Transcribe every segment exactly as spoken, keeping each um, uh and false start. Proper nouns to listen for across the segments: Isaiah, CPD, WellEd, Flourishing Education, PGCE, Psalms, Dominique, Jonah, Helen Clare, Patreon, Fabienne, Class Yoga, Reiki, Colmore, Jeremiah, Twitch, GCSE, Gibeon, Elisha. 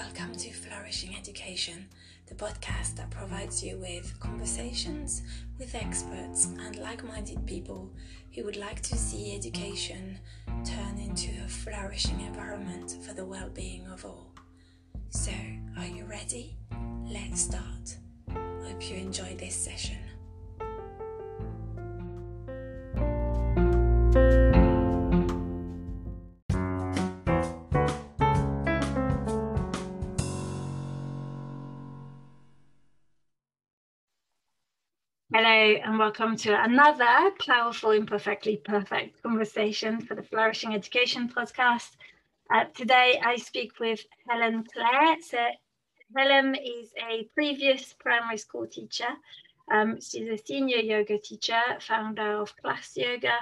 Welcome to Flourishing Education, the podcast that provides you with conversations with experts and like-minded people who would like to see education turn into a flourishing environment for the well-being of all. So, are you ready? Let's start. I hope you enjoy this session. Hello and welcome to another Powerful Imperfectly Perfect conversation for the Flourishing Education podcast. Uh, today I speak with Helen Clare. So Helen is a previous primary school teacher. Um, she's a senior yoga teacher, founder of Class Yoga,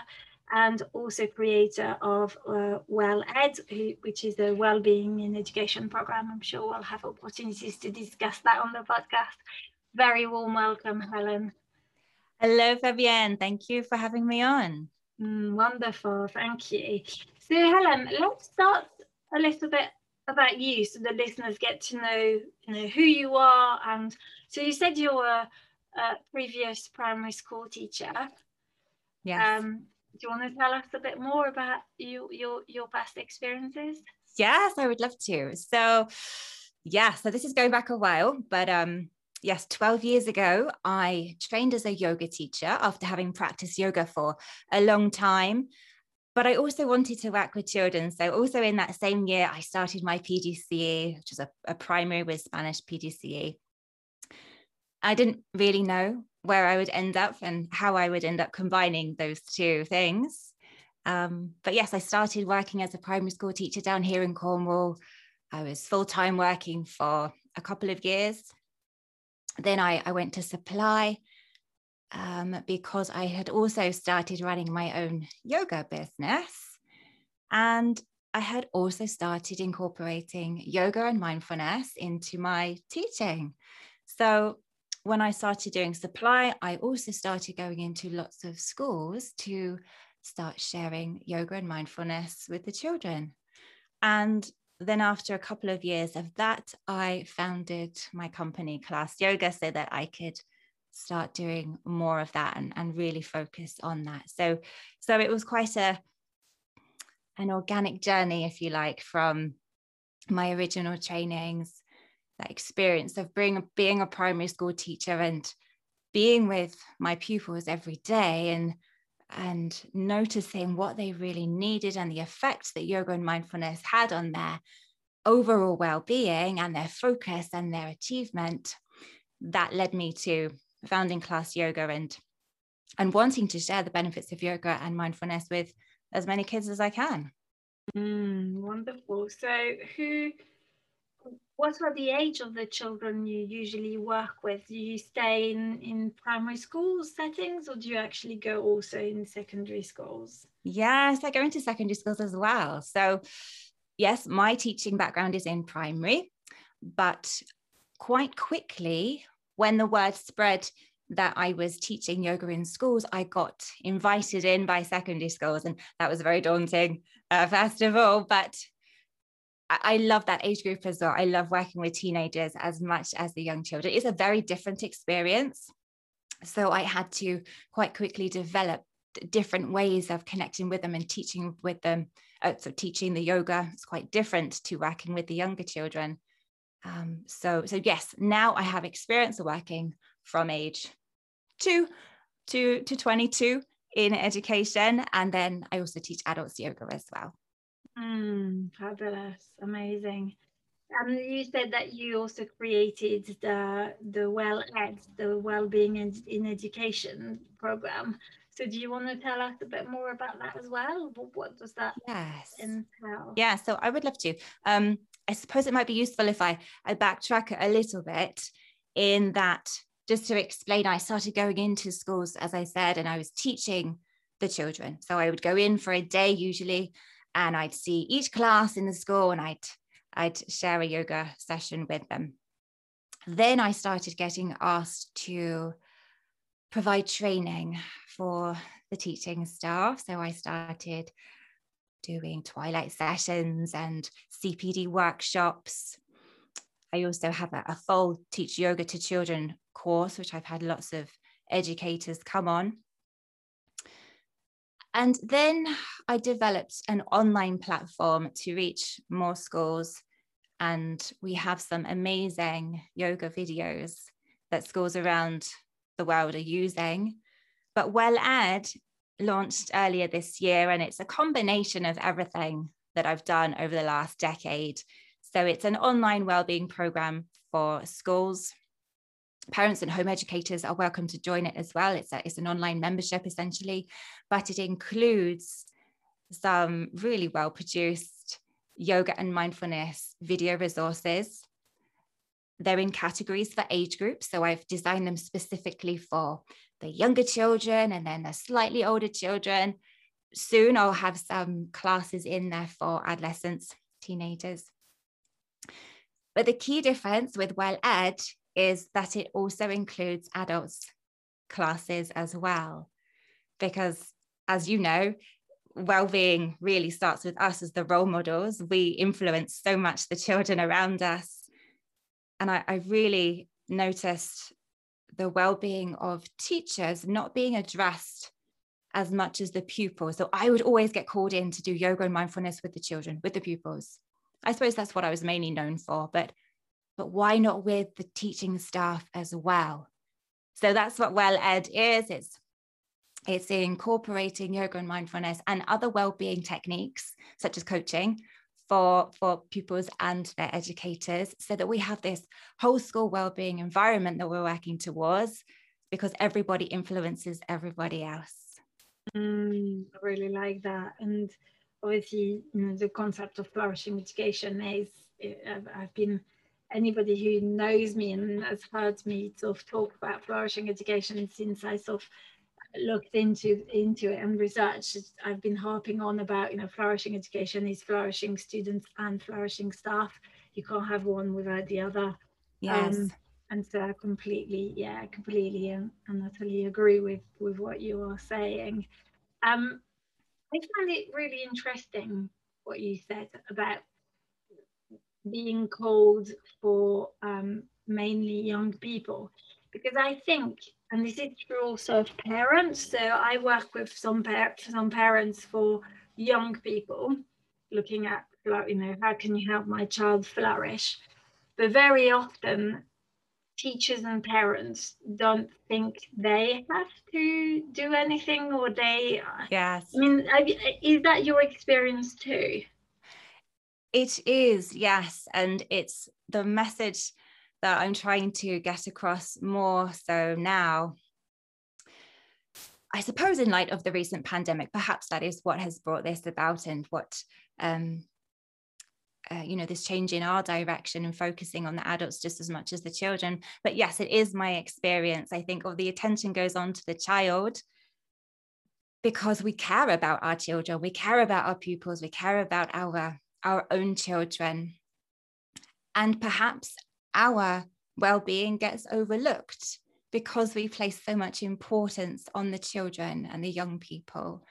and also creator of uh, WellEd, which is a wellbeing in education program. I'm sure we'll have opportunities to discuss that on the podcast. Very warm welcome, Helen. Hello, Fabienne. Thank you for having me on. Mm, wonderful. Thank you. So, Helen, let's start a little bit about you so the listeners get to know, you know who you are. And so you said you were a, a previous primary school teacher. Yes. Um, do you want to tell us a bit more about you, your, your past experiences? Yes, I would love to. So, yeah, so this is going back a while, but... um. Yes, twelve years ago, I trained as a yoga teacher after having practiced yoga for a long time, but I also wanted to work with children. So also in that same year, I started my P G C E, which is a, a primary with Spanish P G C E. I didn't really know where I would end up and how I would end up combining those two things. Um, but yes, I started working as a primary school teacher down here in Cornwall. I was full-time working for a couple of years. Then I, I went to supply um, because I had also started running my own yoga business. And I had also started incorporating yoga and mindfulness into my teaching. So when I started doing supply, I also started going into lots of schools to start sharing yoga and mindfulness with the children. And then after a couple of years of that, I founded my company, Class Yoga, so that I could start doing more of that and, and really focus on that. So, so it was quite a, an organic journey, if you like, from my original trainings, that experience of being, being a primary school teacher and being with my pupils every day and and noticing what they really needed and the effects that yoga and mindfulness had on their overall well-being and their focus and their achievement. That led me to founding Class Yoga and, and wanting to share the benefits of yoga and mindfulness with as many kids as I can. Mm, wonderful. So who, what are the age of the children you usually work with? Do you stay in, in primary school settings or do you actually go also in secondary schools? Yes, I go into secondary schools as well. So yes, my teaching background is in primary, but quite quickly when the word spread that I was teaching yoga in schools, I got invited in by secondary schools, and that was very daunting, uh, first of all, but I love that age group as well. I love working with teenagers as much as the young children. It's a very different experience. So I had to quite quickly develop different ways of connecting with them and teaching with them. Uh, so teaching the yoga is quite different to working with the younger children. Um, so, so yes, now I have experience of working from age two to, to twenty-two in education. And then I also teach adults yoga as well. Mm, fabulous, amazing. And um, you said that you also created the the WellEd, the Wellbeing in Education program. So do you want to tell us a bit more about that as well? What does that yes. entail? Yeah, so I would love to. Um, I suppose it might be useful if I, I backtrack a little bit in that, just to explain, I started going into schools, as I said, and I was teaching the children. So I would go in for a day usually, and I'd see each class in the school and I'd, I'd share a yoga session with them. Then I started getting asked to provide training for the teaching staff. So I started doing twilight sessions and C P D workshops I also have a, a full Teach Yoga to Children course, which I've had lots of educators come on. And then I developed an online platform to reach more schools. And we have some amazing yoga videos that schools around the world are using. But WellEd launched earlier this year, and it's a combination of everything that I've done over the last decade. So it's an online wellbeing program for schools. Parents and home educators are welcome to join it as well. It's, a, it's an online membership essentially, but it includes some really well-produced yoga and mindfulness video resources. They're in categories for age groups. So I've designed them specifically for the younger children and then the slightly older children. Soon I'll have some classes in there for adolescents, teenagers. But the key difference with WellEd is that it also includes adults classes as well. Because as you know, well-being really starts with us as the role models. We influence so much the children around us. And I, I really noticed the well-being of teachers not being addressed as much as the pupils. So I would always get called in to do yoga and mindfulness with the children, with the pupils. I suppose that's what I was mainly known for, but, but why not with the teaching staff as well? So that's what WellEd is. It's, it's incorporating yoga and mindfulness and other well-being techniques, such as coaching, for, for pupils and their educators, so that we have this whole school wellbeing environment that we're working towards, because everybody influences everybody else. Mm, I really like that. And obviously, you know, the concept of flourishing education is, I've been, anybody who knows me and has heard me sort of talk about flourishing education since I sort of looked into into it and researched, I've been harping on about, you know, flourishing education is flourishing students and flourishing staff. You can't have one without the other. Yes. Um, and so I completely, yeah, completely and, and utterly agree with, with what you are saying. Um, I found it really interesting what you said about being called for um, mainly young people, because I think, and this is true also of parents, so I work with some, par some parents for young people, looking at, you know, how can you help my child flourish? But very often, teachers and parents don't think they have to do anything, or they... Yes. I mean, is that your experience too? It is, yes. And it's the message that I'm trying to get across more so now. I suppose in light of the recent pandemic, perhaps that is what has brought this about, and what, um, uh, you know, this change in our direction and focusing on the adults just as much as the children. But yes, it is my experience, I think, or the attention goes on to the child, because we care about our children, we care about our pupils, we care about our, our own children. And perhaps our well-being gets overlooked because we place so much importance on the children and the young people.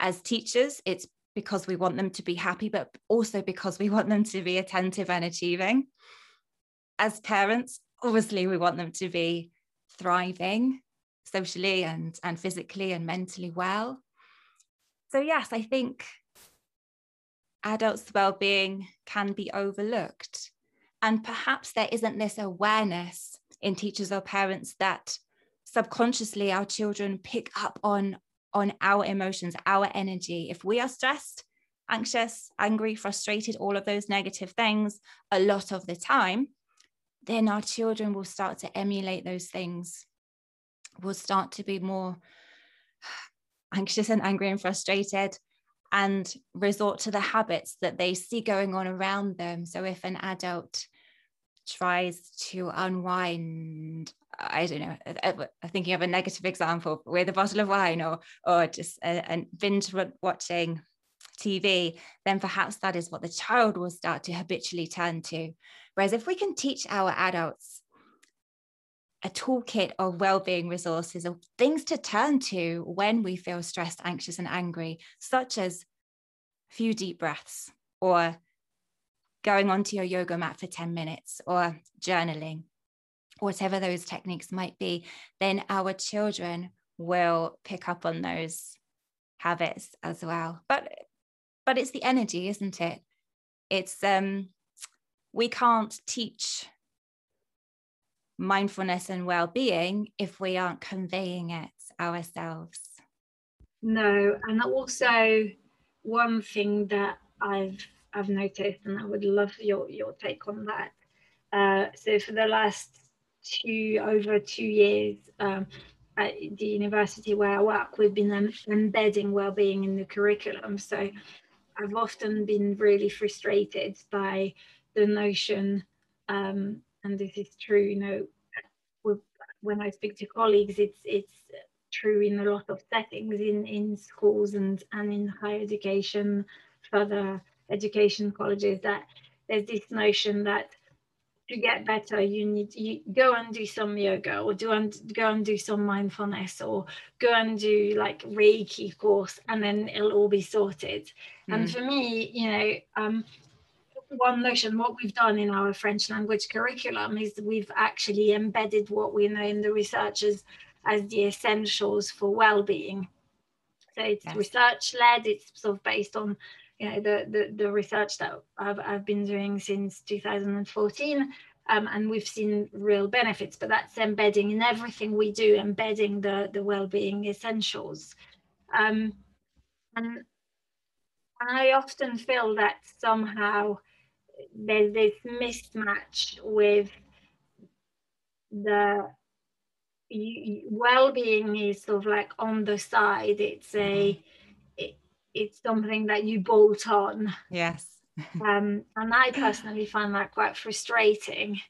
As teachers, it's because we want them to be happy, but also because we want them to be attentive and achieving. As parents, obviously we want them to be thriving socially and, and physically and mentally well. So yes, I think adults' well-being can be overlooked. And perhaps there isn't this awareness in teachers or parents that subconsciously our children pick up on, on our emotions, our energy. If we are stressed, anxious, angry, frustrated, all of those negative things a lot of the time, then our children will start to emulate those things. We'll start to be more anxious and angry and frustrated, and resort to the habits that they see going on around them. So if an adult tries to unwind, I don't know, I'm thinking of a negative example, with a bottle of wine or, or just a, a binge watching T V, then perhaps that is what the child will start to habitually turn to. Whereas if we can teach our adults a toolkit of well-being resources, of things to turn to when we feel stressed, anxious and angry, such as a few deep breaths, or going onto your yoga mat for ten minutes or journaling, whatever those techniques might be, then our children will pick up on those habits as well. But but it's the energy, isn't it? It's um we can't teach mindfulness and well-being if we aren't conveying it ourselves. No, and also one thing that I've I've noticed, and I would love your your take on that. Uh, so for the last two over two years um, at the university where I work, we've been um, embedding well-being in the curriculum. So I've often been really frustrated by the notion, um, and this is true, you know, with, when I speak to colleagues, it's it's true in a lot of settings, in in schools and and in higher education, further education colleges, that there's this notion that to get better, you need you go and do some yoga, or do and go and do some mindfulness, or go and do like Reiki course, and then it'll all be sorted. Mm. And for me, you know, um, one notion, what we've done in our French language curriculum is we've actually embedded what we know in the research as, as the essentials for well-being. So it's yes. research-led. It's sort of based on, you know, the, the, the research that I've, I've been doing since two thousand fourteen, um, and we've seen real benefits, but that's embedding in everything we do, embedding the, the well-being essentials. Um, and, and I often feel that somehow there's this mismatch with the well-being is sort of like on the side. It's a it's something that you bolt on. Yes. um, and I personally find that quite frustrating.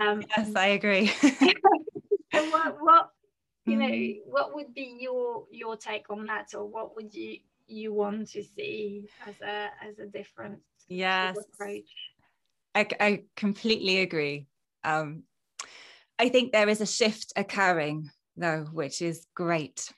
Um, yes, I agree. So what, what, you mm. know, what would be your your take on that, or what would you you want to see as a as a different yes. approach? I, I completely agree. Um, I think there is a shift occurring though, which is great.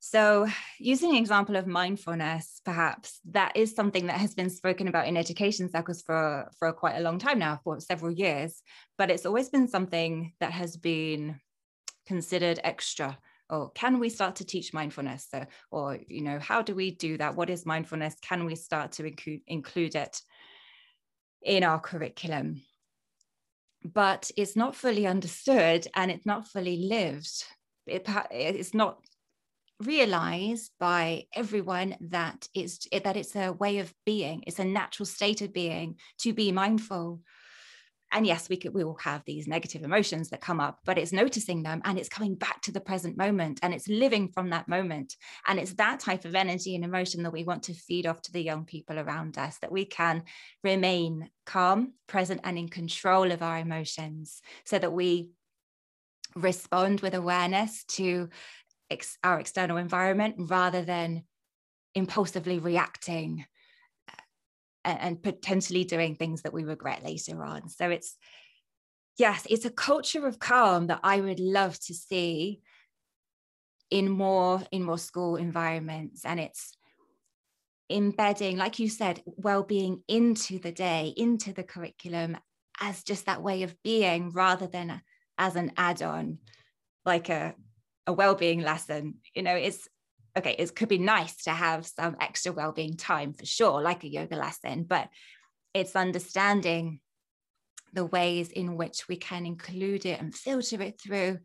So using an example of mindfulness, perhaps, that is something that has been spoken about in education circles for, for quite a long time now, for several years, but it's always been something that has been considered extra. Or can we start to teach mindfulness? So, or, you know, how do we do that? What is mindfulness? Can we start to include, include it in our curriculum? But it's not fully understood and it's not fully lived. It, it's not realized by everyone that it's that it's a way of being, it's a natural state of being to be mindful. And yes, we could we will have these negative emotions that come up, but it's noticing them and it's coming back to the present moment and it's living from that moment. And it's that type of energy and emotion that we want to feed off to the young people around us, that we can remain calm, present, and in control of our emotions, so that we respond with awareness to our external environment rather than impulsively reacting and, and potentially doing things that we regret later on. So it's, yes, it's a culture of calm that I would love to see in more, in more school environments. And it's embedding, like you said, well-being into the day, into the curriculum as just that way of being rather than as an add-on, like a a well-being lesson. You know, it's okay, it could be nice to have some extra well-being time for sure, like a yoga lesson, but it's understanding the ways in which we can include it and filter it through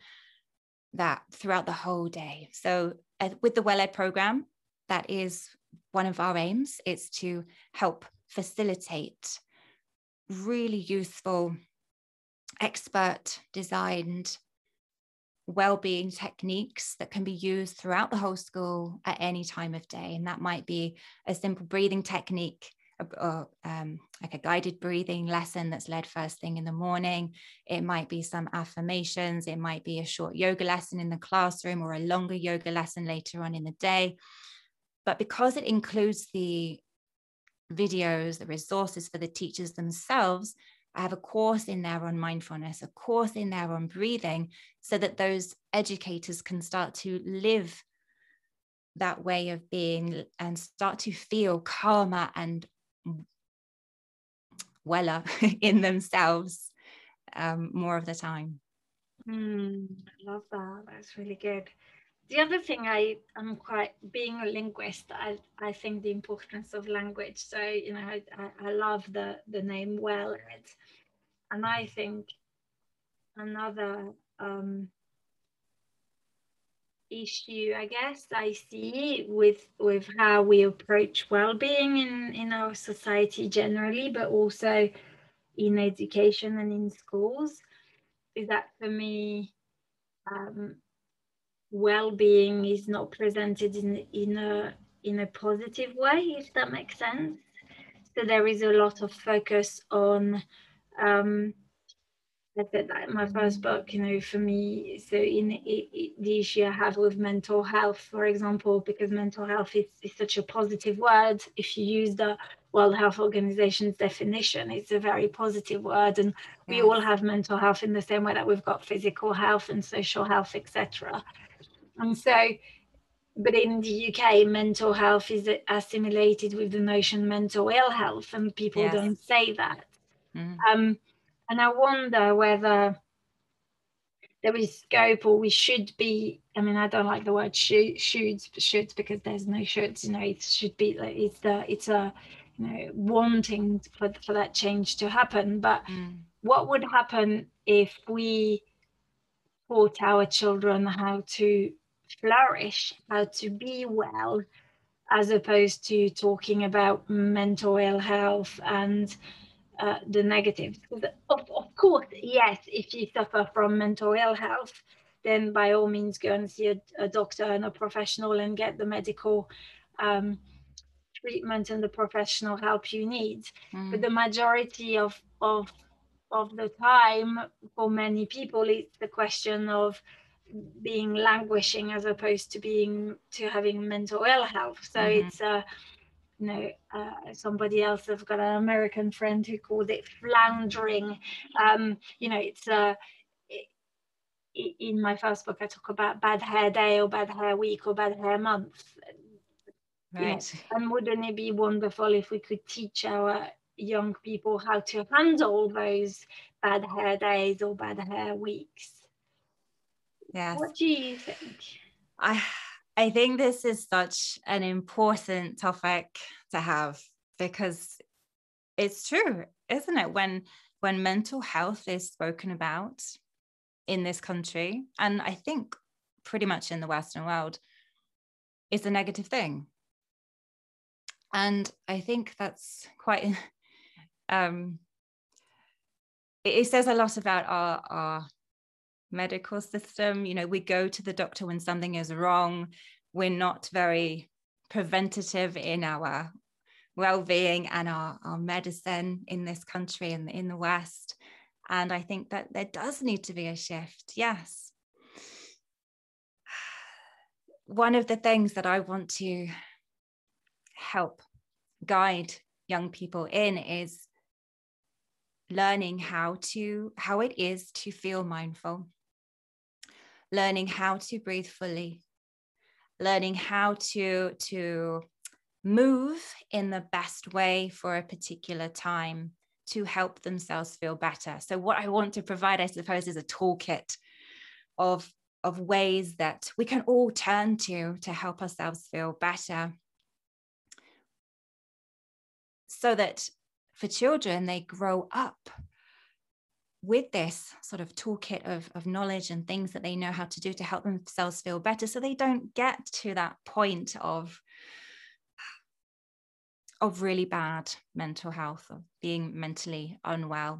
that throughout the whole day. So uh, with the WellEd program, that is one of our aims, is to help facilitate really useful, expert designed well-being techniques that can be used throughout the whole school at any time of day. And that might be a simple breathing technique, or um, like a guided breathing lesson that's led first thing in the morning. It might be some affirmations. It might be a short yoga lesson in the classroom, or a longer yoga lesson later on in the day. But because it includes the videos, the resources for the teachers themselves, I have a course in there on mindfulness, a course in there on breathing, so that those educators can start to live that way of being and start to feel calmer and weller in themselves um, more of the time. Mm, I love that. That's really good. The other thing I am quite, being a linguist, I, I think the importance of language. So, you know, I, I love the, the name WellEd. And I think another um, issue, I guess, I see with, with how we approach well-being in, in our society generally, but also in education and in schools, is that for me, um, well-being is not presented in in a in a positive way, if that makes sense. So there is a lot of focus on um I said that in my first book, you know, for me, so in it, it, the issue I have with mental health, for example, because mental health is, is such a positive word. If you use the World Health Organization's definition, it's a very positive word. And we yes. all have mental health in the same way that we've got physical health and social health, et cetera. And so, but in the U K, mental health is assimilated with the notion mental ill health, and people yes. don't say that. Mm. Um, And I wonder whether there is scope, or we should be, I mean, I don't like the word should, should, should because there's no shoulds, you know, it should be, like, it's the, it's a, you know, wanting for, for that change to happen. But mm. what would happen if we taught our children how to flourish, how to be well, as opposed to talking about mental ill health and Uh, the negatives? Of, of course, yes, if you suffer from mental ill health, then by all means go and see a, a doctor and a professional and get the medical um, treatment and the professional help you need. Mm. But the majority of, of, of the time, for many people, it's the question of being languishing as opposed to being to having mental ill health. So mm-hmm. it's a uh, you know, uh, somebody else, I've got an American friend who called it floundering. Um, you know, it's uh, it, in my first book, I talk about bad hair day or bad hair week or bad hair month. Right. You know, and wouldn't it be wonderful if we could teach our young people how to handle those bad hair days or bad hair weeks? Yes. What do you think? I. I think this is such an important topic to have, because it's true, isn't it? When, when mental health is spoken about in this country, and I think pretty much in the Western world, it's a negative thing. And I think that's quite, um, it, it says a lot about our, our medical system. You know, we go to the doctor when something is wrong. We're not very preventative in our well-being and our, our medicine in this country and in the West. And I think that there does need to be a shift. Yes. One of the things that I want to help guide young people in is learning how to how it is to feel mindful, learning how to breathe fully, learning how to, to move in the best way for a particular time to help themselves feel better. So what I want to provide, I suppose, is a toolkit of, of ways that we can all turn to to help ourselves feel better, so that for children, they grow up with this sort of toolkit of, of knowledge and things that they know how to do to help themselves feel better, so they don't get to that point of, of really bad mental health, of being mentally unwell,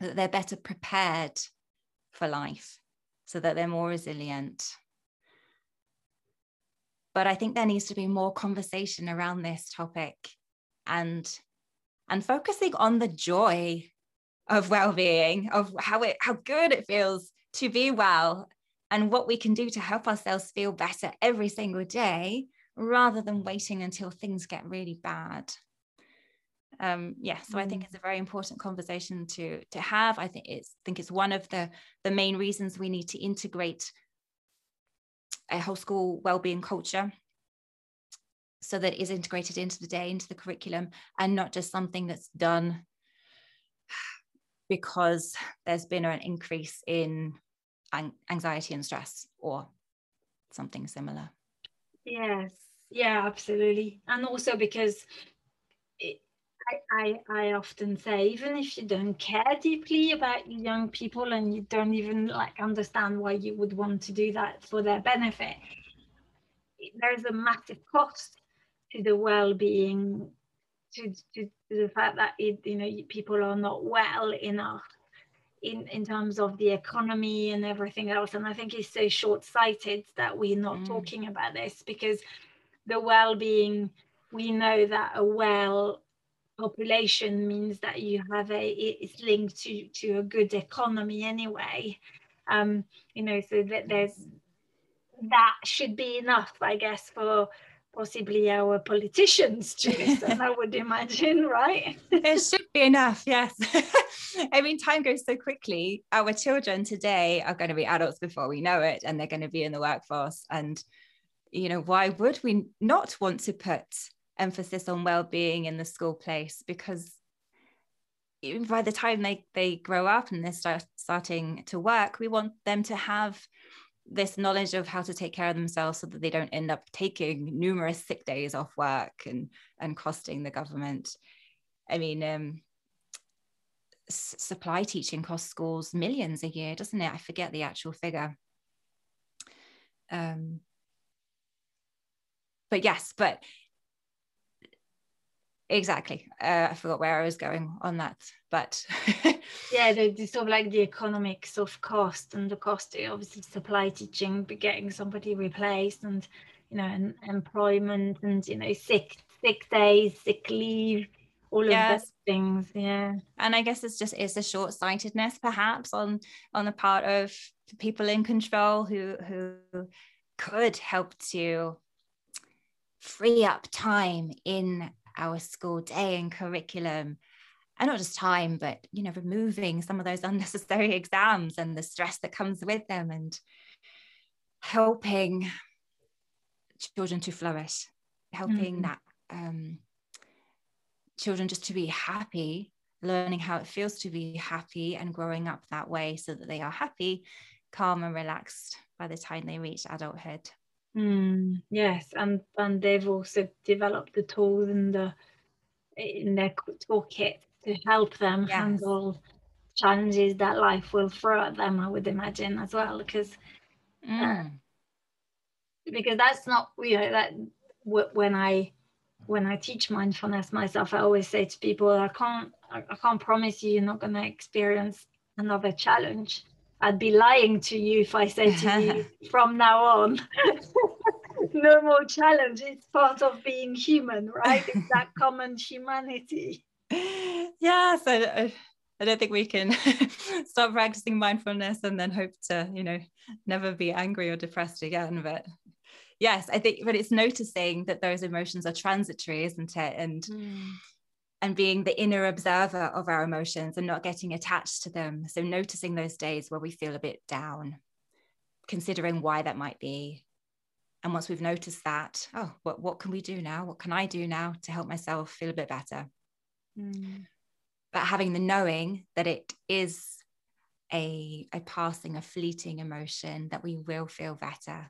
that they're better prepared for life, so that they're more resilient. But I think there needs to be more conversation around this topic, and, and focusing on the joy of well-being, of how it, how good it feels to be well, and what we can do to help ourselves feel better every single day, rather than waiting until things get really bad. Um, yeah, so I think it's a very important conversation to, to have. I think it's, think it's one of the, the main reasons we need to integrate a whole school well-being culture, so that it is integrated into the day, into the curriculum, and not just something that's done because there's been an increase in anxiety and stress or something similar. Yes, yeah, absolutely. And also because it, I, I, I often say, even if you don't care deeply about young people and you don't even like understand why you would want to do that for their benefit, there's a massive cost to the well-being, to, to, to the fact that it, you know, people are not well enough in, in terms of the economy and everything else. And I think it's so short-sighted that we're not mm. talking about this, because the well-being, we know that a well population means that you have a, it's linked to, to a good economy anyway. Um, you know, so that there's, that should be enough, I guess, for possibly our politicians to listen, I would imagine, right? It should be enough, yes. I mean, time goes so quickly. Our children today are going to be adults before we know it, and they're going to be in the workforce. And, you know, why would we not want to put emphasis on well-being in the school place? Because even by the time they, they grow up and they start starting to work, we want them to have this knowledge of how to take care of themselves so that they don't end up taking numerous sick days off work and, and costing the government. I mean, um, s- supply teaching costs schools millions a year, doesn't it? I forget the actual figure. Um, but yes, but exactly. Uh, I forgot where I was going on that, but yeah, the, the sort of like the economics of cost and the cost, obviously, supply teaching, but getting somebody replaced, and you know, and employment, and you know, sick sick days, sick leave, all yes. of those things. Yeah, and I guess it's just it's a short-sightedness, perhaps, on on the part of people in control who who could help to free up time in our school day and curriculum, and not just time, but you know, removing some of those unnecessary exams and the stress that comes with them, and helping children to flourish, helping mm. that um, children just to be happy, learning how it feels to be happy and growing up that way, so that they are happy, calm and relaxed by the time they reach adulthood. Mm, yes, and and they've also developed the tools in the in their toolkit to help them yes. handle challenges that life will throw at them, I would imagine, as well, because mm. uh, because that's not, you know, that when I when I teach mindfulness myself, I always say to people, I can't I can't promise you you're not going to experience another challenge. I'd be lying to you if I said to you, from now on, no more challenge. It's part of being human, right? It's that common humanity. Yes, I, I don't think we can start practicing mindfulness and then hope to, you know, never be angry or depressed again. But yes, I think, but it's noticing that those emotions are transitory, isn't it? And mm. and being the inner observer of our emotions and not getting attached to them. So noticing those days where we feel a bit down, considering why that might be. And once we've noticed that, oh, what, what can we do now? What can I do now to help myself feel a bit better? Mm. But having the knowing that it is a, a passing, a fleeting emotion, that we will feel better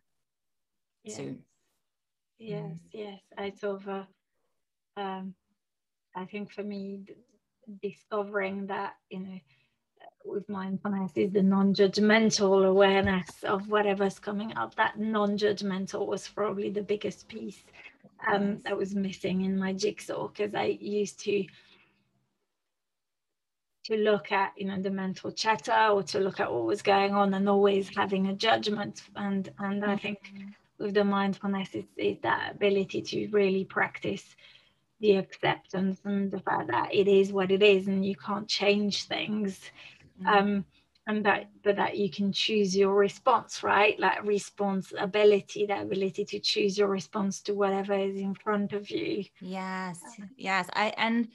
yes. soon. Yes, yes, I sort of, uh, um, I think for me, discovering that, you know, with mindfulness is the non-judgmental awareness of whatever's coming up. That non-judgmental was probably the biggest piece um, that was missing in my jigsaw, because I used to to look at, you know, the mental chatter, or to look at what was going on, and always having a judgment. And and I think with the mindfulness, it's, it's that ability to really practice the acceptance and the fact that it is what it is, and you can't change things, mm. um, and that but that you can choose your response, right? Like response ability, that ability to choose your response to whatever is in front of you. Yes, um, yes, I and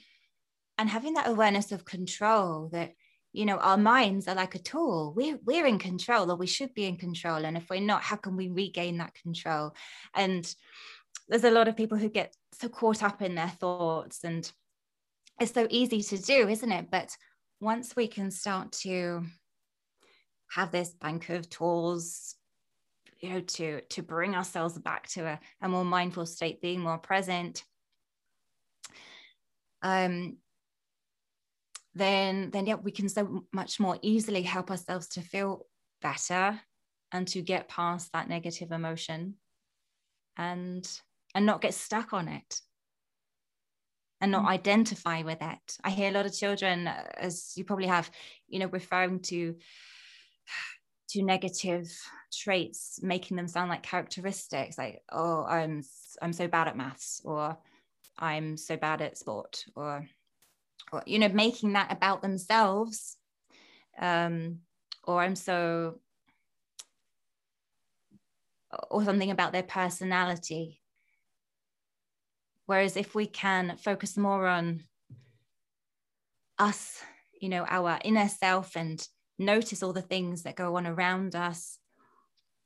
and having that awareness of control, that you know our minds are like a tool. We're we're in control, or we should be in control, and if we're not, how can we regain that control? And there's a lot of people who get so caught up in their thoughts, and it's so easy to do, isn't it? But once we can start to have this bank of tools, you know, to, to bring ourselves back to a, a more mindful state, being more present, um, then, then yeah, we can so much more easily help ourselves to feel better and to get past that negative emotion and, and not get stuck on it and not identify with it. I hear a lot of children, as you probably have, you know, referring to, to negative traits, making them sound like characteristics, like, oh, I'm, I'm so bad at maths, or I'm so bad at sport, or, or you know, making that about themselves, um, or I'm so, or something about their personality. Whereas if we can focus more on us, you know, our inner self, and notice all the things that go on around us,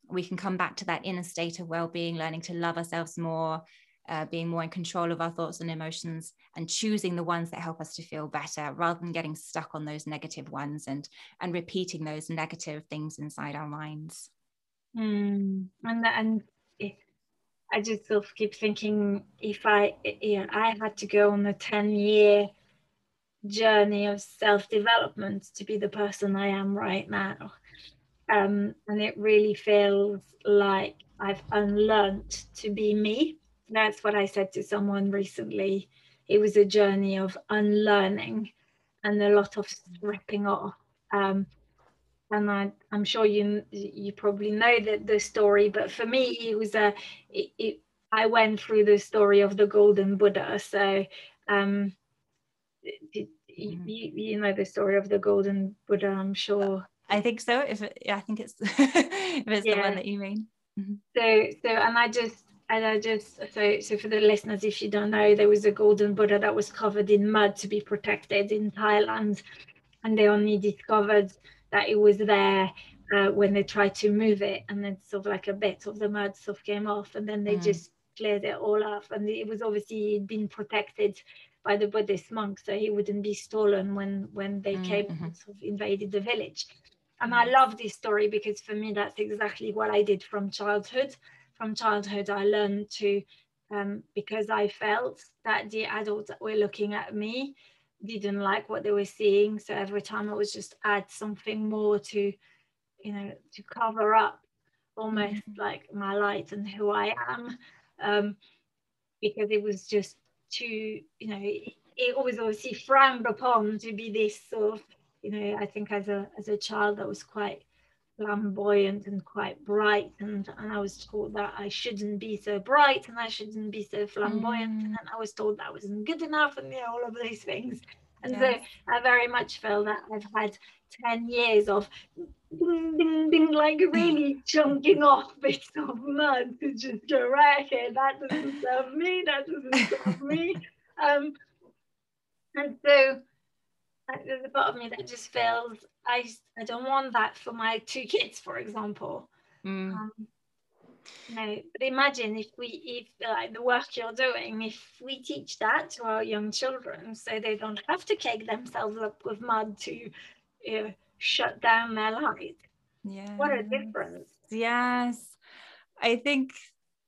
we can come back to that inner state of well-being, learning to love ourselves more, uh, being more in control of our thoughts and emotions, and choosing the ones that help us to feel better, rather than getting stuck on those negative ones and, and repeating those negative things inside our minds. Mm, and that, and if, I just sort of keep thinking, if I, you know, I had to go on a ten year journey of self-development to be the person I am right now, um, and it really feels like I've unlearned to be me. That's what I said to someone recently. It was a journey of unlearning and a lot of stripping off. Um, And I, I'm sure you you probably know that the story, but for me, it was a. It, it, I went through the story of the Golden Buddha. So, um, it, mm-hmm. you you know the story of the Golden Buddha, I'm sure. I think so. If it, yeah, I think it's if it's yeah. the one that you mean. Mm-hmm. So so and I just and I just so so for the listeners, if you don't know, there was a Golden Buddha that was covered in mud to be protected in Thailand, and they only discovered that it was there uh, when they tried to move it, and then sort of like a bit of the mud sort of came off, and then they mm. just cleared it all off. And it was obviously been protected by the Buddhist monk, so he wouldn't be stolen when when they mm. came mm-hmm. and sort of invaded the village. And I love this story because for me, that's exactly what I did from childhood. From childhood, I learned to, um, because I felt that the adults that were looking at me didn't like what they were seeing, so every time I was just add something more to, you know, to cover up almost mm-hmm. like my light and who I am, um, because it was just too, you know, it, it was obviously frowned upon to be this sort of, you know, I think as a as a child I was quite flamboyant and quite bright, and, and I was told that I shouldn't be so bright and I shouldn't be so flamboyant, mm. and I was told that I wasn't good enough, and you know, all of those things. And yes. so I very much feel that I've had ten years of ding, ding, ding, like really chunking off bits of mud to just go, right here, that doesn't serve me, that doesn't serve me. Um, and so there's a part of me that just feels I, I don't want that for my two kids, for example. Mm. Um, you know, but imagine if we, if like the work you're doing, if we teach that to our young children, so they don't have to cake themselves up with mud to, you know, shut down their light. Yeah. What a difference. Yes, I think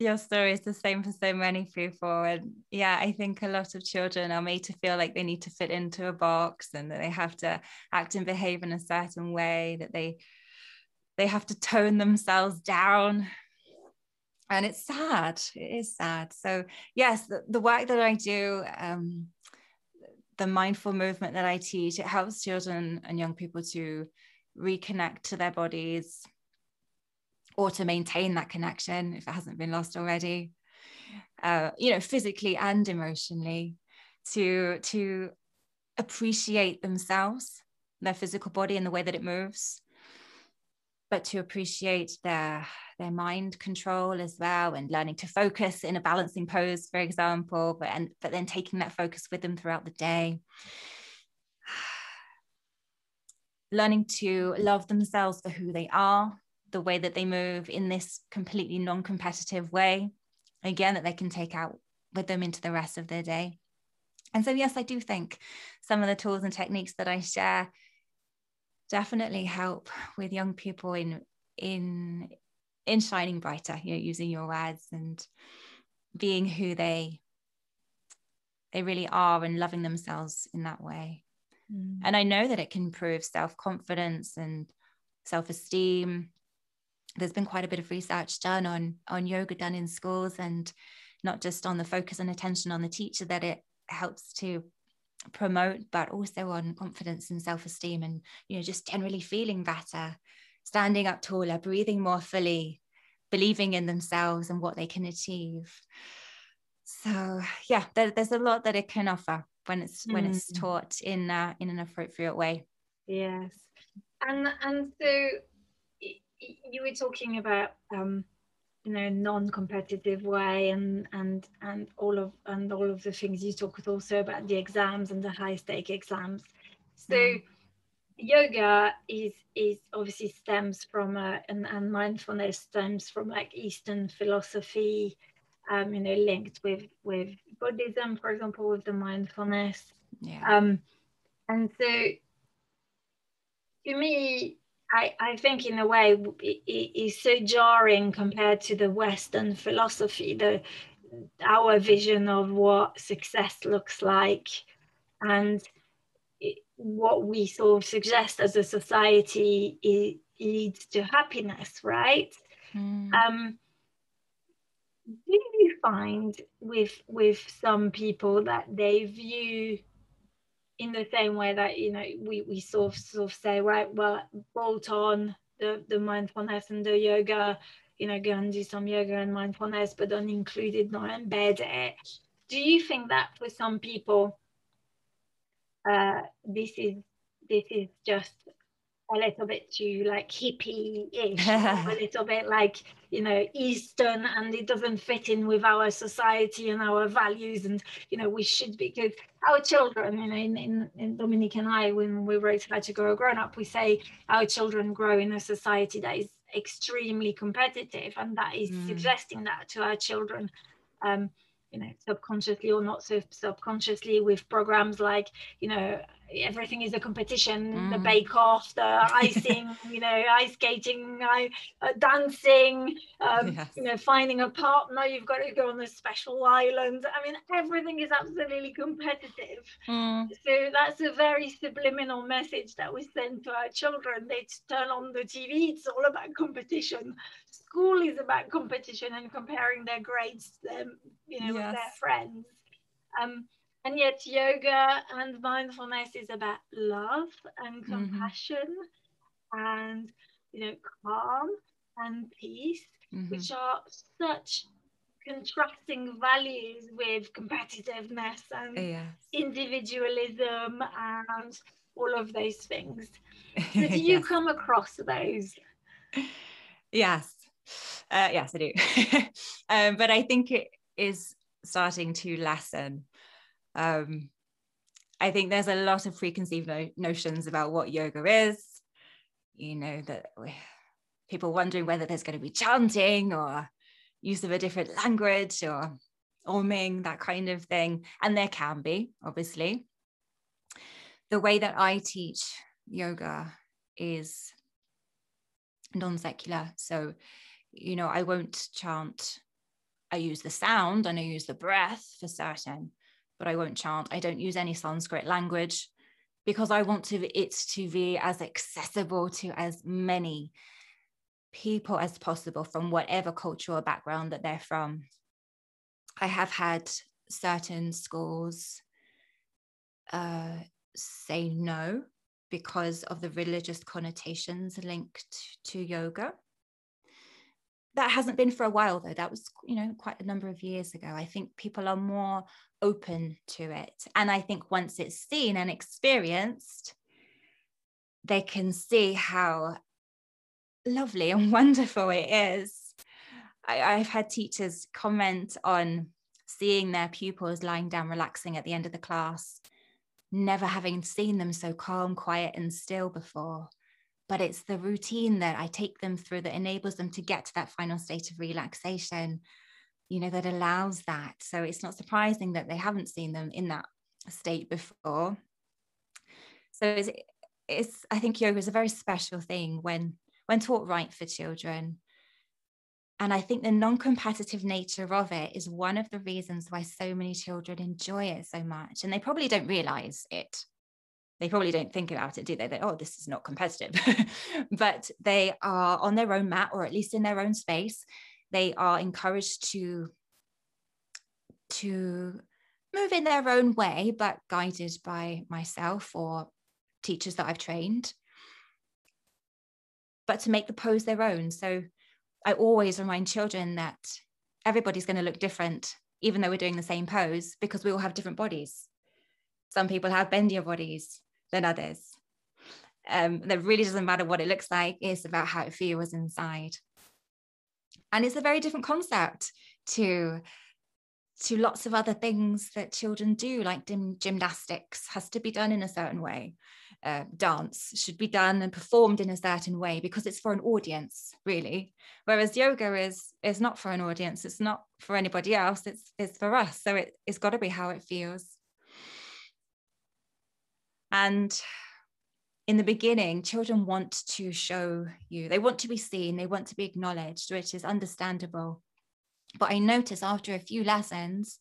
your story is the same for so many people, and yeah, I think a lot of children are made to feel like they need to fit into a box, and that they have to act and behave in a certain way, that they they have to tone themselves down, and it's sad. It is sad. So yes, the, the work that I do, um, the mindful movement that I teach, it helps children and young people to reconnect to their bodies, or to maintain that connection if it hasn't been lost already, uh, you know, physically and emotionally, to, to appreciate themselves, their physical body and the way that it moves, but to appreciate their, their mind control as well, and learning to focus in a balancing pose, for example, but, and, but then taking that focus with them throughout the day. Learning to love themselves for who they are, the way that they move in this completely non-competitive way, again, that they can take out with them into the rest of their day. And so, yes, I do think some of the tools and techniques that I share definitely help with young people in in in shining brighter, you know, using your words and being who they they really are and loving themselves in that way. Mm. And I know that it can improve self-confidence and self-esteem. There's been quite a bit of research done on on yoga done in schools, and not just on the focus and attention on the teacher that it helps to promote, but also on confidence and self-esteem, and, you know, just generally feeling better, standing up taller, breathing more fully, believing in themselves and what they can achieve. So yeah, there, there's a lot that it can offer when it's mm. when it's taught in uh, in an appropriate way. Yes, and and so you were talking about um, you know, non-competitive way and and and all of and all of the things you talked also about the exams and the high-stake exams. So mm. yoga is is obviously stems from a, and, and mindfulness stems from like Eastern philosophy, um, you know, linked with with Buddhism, for example, with the mindfulness. Yeah. Um, and so to me, I, I think in a way it, it is so jarring compared to the Western philosophy, the our vision of what success looks like, and it, what we sort of suggest as a society is, leads to happiness, right? Mm. Um, do you find with with some people that they view in the same way that, you know, we, we sort of sort of say, right, well, bolt on the, the mindfulness and the yoga, you know, go and do some yoga and mindfulness, but don't include it, not embed it. Do you think that for some people, uh, this is this is just a little bit too like hippie-ish, a little bit like, you know, Eastern, and it doesn't fit in with our society and our values, and, you know, we should, because our children, you know, in, in, in Dominique and I, when we wrote How to Grow a Grown Up, we say our children grow in a society that is extremely competitive, and that is mm. suggesting that to our children, um, you know, subconsciously or not so subconsciously, with programs like, you know, everything is a competition, mm. the bake-off, the icing, you know, ice skating, I, uh, dancing, um, yes. you know, finding a partner, you've got to go on a special island. I mean, everything is absolutely competitive. Mm. So that's a very subliminal message that we send to our children. They turn on the T V, it's all about competition. School is about competition and comparing their grades to them, you know, yes. with their friends. Um, and yet yoga and mindfulness is about love and compassion mm-hmm. and, you know, calm and peace, mm-hmm. which are such contrasting values with competitiveness and yes. individualism and all of those things. So do you yes. come across those? Yes. Uh, yes, I do. um, but I think it is starting to lessen. Um, I think there's a lot of preconceived no- notions about what yoga is, you know, that people wondering whether there's going to be chanting or use of a different language or oming, that kind of thing. And there can be, obviously. The way that I teach yoga is non-secular. So, you know, I won't chant. I use the sound and I use the breath for certain, but I won't chant. I don't use any Sanskrit language because I want to, it to be as accessible to as many people as possible from whatever cultural background that they're from. I have had certain schools uh, say no because of the religious connotations linked to yoga. That hasn't been for a while, though. That was, you know, quite a number of years ago. I think people are more open to it. And I think once it's seen and experienced, they can see how lovely and wonderful it is. I, I've had teachers comment on seeing their pupils lying down, relaxing at the end of the class, never having seen them so calm, quiet, and still before. But it's the routine that I take them through that enables them to get to that final state of relaxation, you know, that allows that. So it's not surprising that they haven't seen them in that state before. So it's, it's I think yoga is a very special thing when when taught right for children. And I think the non-competitive nature of it is one of the reasons why so many children enjoy it so much. And they probably don't realize it. They probably don't think about it, do they? They, oh, this is not competitive. But they are on their own mat, or at least in their own space. They are encouraged to, to move in their own way, but guided by myself or teachers that I've trained. But to make the pose their own. So I always remind children that everybody's going to look different, even though we're doing the same pose, because we all have different bodies. Some people have bendier bodies than others. Um, and it really doesn't matter what it looks like. It's about how it feels inside. And it's a very different concept to, to lots of other things that children do, like gymnastics has to be done in a certain way. Uh, dance should be done and performed in a certain way because it's for an audience, really. Whereas yoga is is not for an audience, it's not for anybody else, it's, it's for us. So it, it's got to be how it feels. And in the beginning, children want to show you, they want to be seen, they want to be acknowledged, which is understandable. But I notice after a few lessons,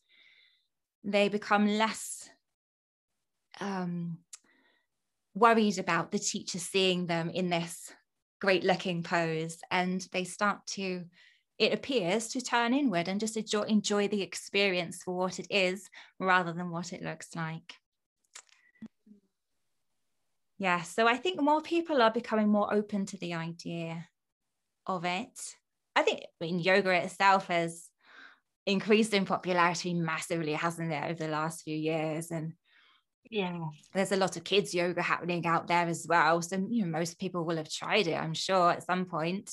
they become less um, worried about the teacher seeing them in this great looking pose, and they start to, it appears, to turn inward and just enjoy, enjoy the experience for what it is rather than what it looks like. Yeah, so I think more people are becoming more open to the idea of it. I think I mean, yoga itself has increased in popularity massively, hasn't it, over the last few years? And yeah, there's a lot of kids yoga happening out there as well. So, you know, most people will have tried it, I'm sure, at some point.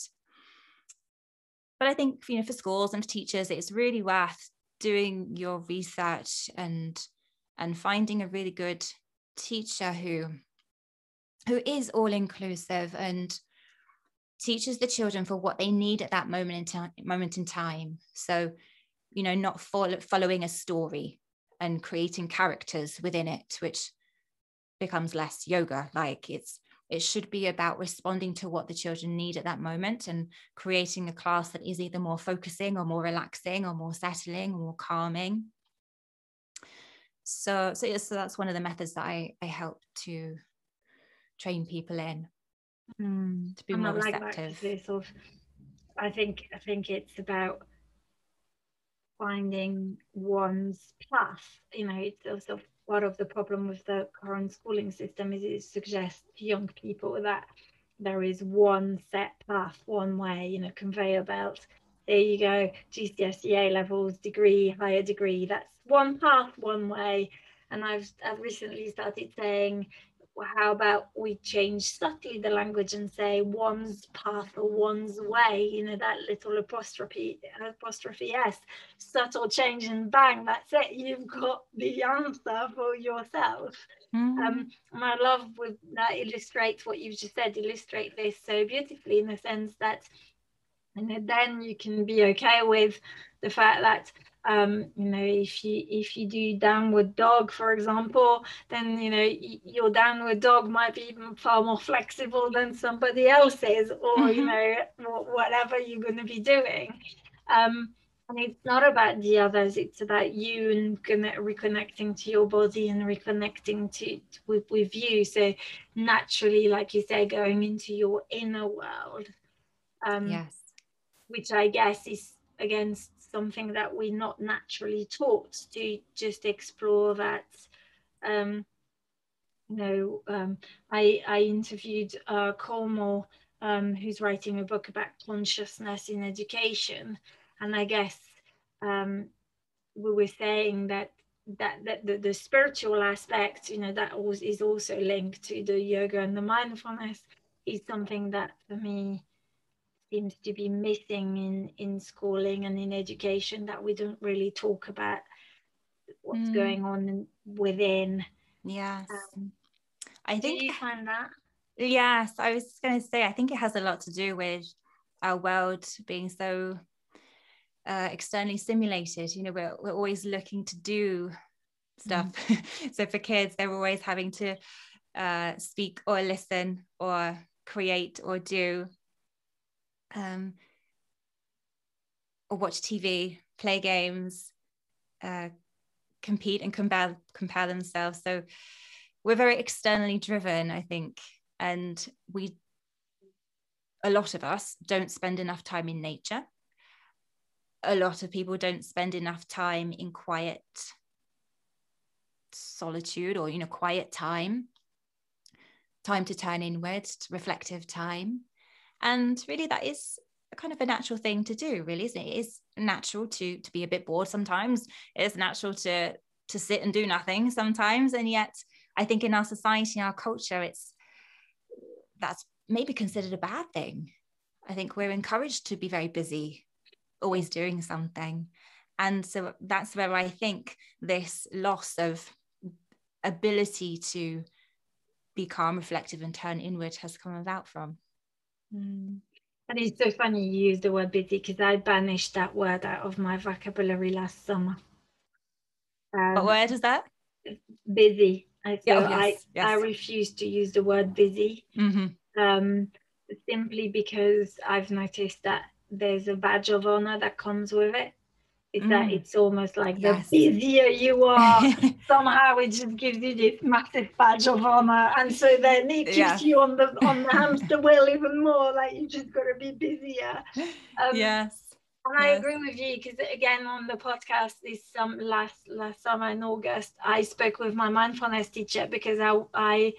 But I think, you know, for schools and for teachers, it's really worth doing your research and and finding a really good teacher who who is all inclusive and teaches the children for what they need at that moment in time. Moment in time. So, you know, not follow, following a story and creating characters within it, which becomes less yoga. Like it's, it should be about responding to what the children need at that moment and creating a class that is either more focusing or more relaxing or more settling or more calming. So, so, yeah, so that's one of the methods that I, I help to train people in mm. to be and more I like receptive. That, sort of, I think, I think it's about finding one's path. You know, it's also part of the problem with the current schooling system is it suggests to young people that there is one set path, one way, you know, conveyor belt, there you go, G C S E A levels, degree, higher degree, that's one path, one way. And I've, I've recently started saying, well, how about we change subtly the language and say one's path or one's way, you know, that little apostrophe apostrophe s, subtle change, and bang, that's it, you've got the answer for yourself. Mm. Um, and I love with that illustrates what you've just said, illustrate this so beautifully in the sense that, and then you can be okay with the fact that um you know, if you if you do downward dog, for example, then you know your downward dog might be even far more flexible than somebody else's, or mm-hmm. you know, whatever you're going to be doing. Um and it's not about the others, it's about you and connect, reconnecting to your body and reconnecting to, to with, with you. So naturally, like you say, going into your inner world, um yes, which I guess is again something that we're not naturally taught to, just explore that. Um, you know, um, I, I interviewed uh, Colmore, um, who's writing a book about consciousness in education. And I guess um, we were saying that that, that the, the spiritual aspect, you know, that is also linked to the yoga and the mindfulness, is something that for me seems to be missing in, in schooling and in education, that we don't really talk about what's mm. going on within. Yes. Um, I think, do you find that? Yes, I was going to say, I think it has a lot to do with our world being so uh, externally stimulated. You know, we're, we're always looking to do stuff. Mm. So for kids, they're always having to uh, speak or listen or create or do, um, or watch T V, play games, uh, compete and compare, compare themselves. So we're very externally driven, I think. And we, a lot of us don't spend enough time in nature. A lot of people don't spend enough time in quiet solitude, or, you know, quiet time, time to turn inward, reflective time. And really that is a kind of a natural thing to do, really, isn't it? It is natural to, to be a bit bored sometimes. It is natural to, to sit and do nothing sometimes. And yet I think in our society, in our culture, it's, that's maybe considered a bad thing. I think we're encouraged to be very busy, always doing something. And so that's where I think this loss of ability to be calm, reflective, and turn inward has come about from. Mm. And it's so funny you use the word busy, because I banished that word out of my vocabulary last summer. Um, what word is that? Busy. So yeah, oh, yes, I, yes. I refuse to use the word busy, mm-hmm. um, simply because I've noticed that there's a badge of honor that comes with it. It's mm. that it's almost like yes. the busier you are, somehow it just gives you this massive badge of honor. And so then it keeps yeah. you on the on the hamster wheel even more, like you just got to be busier. Um, yes. And yes. I agree with you, because again, on the podcast this um, last last summer in August, I spoke with my mindfulness teacher, because I, I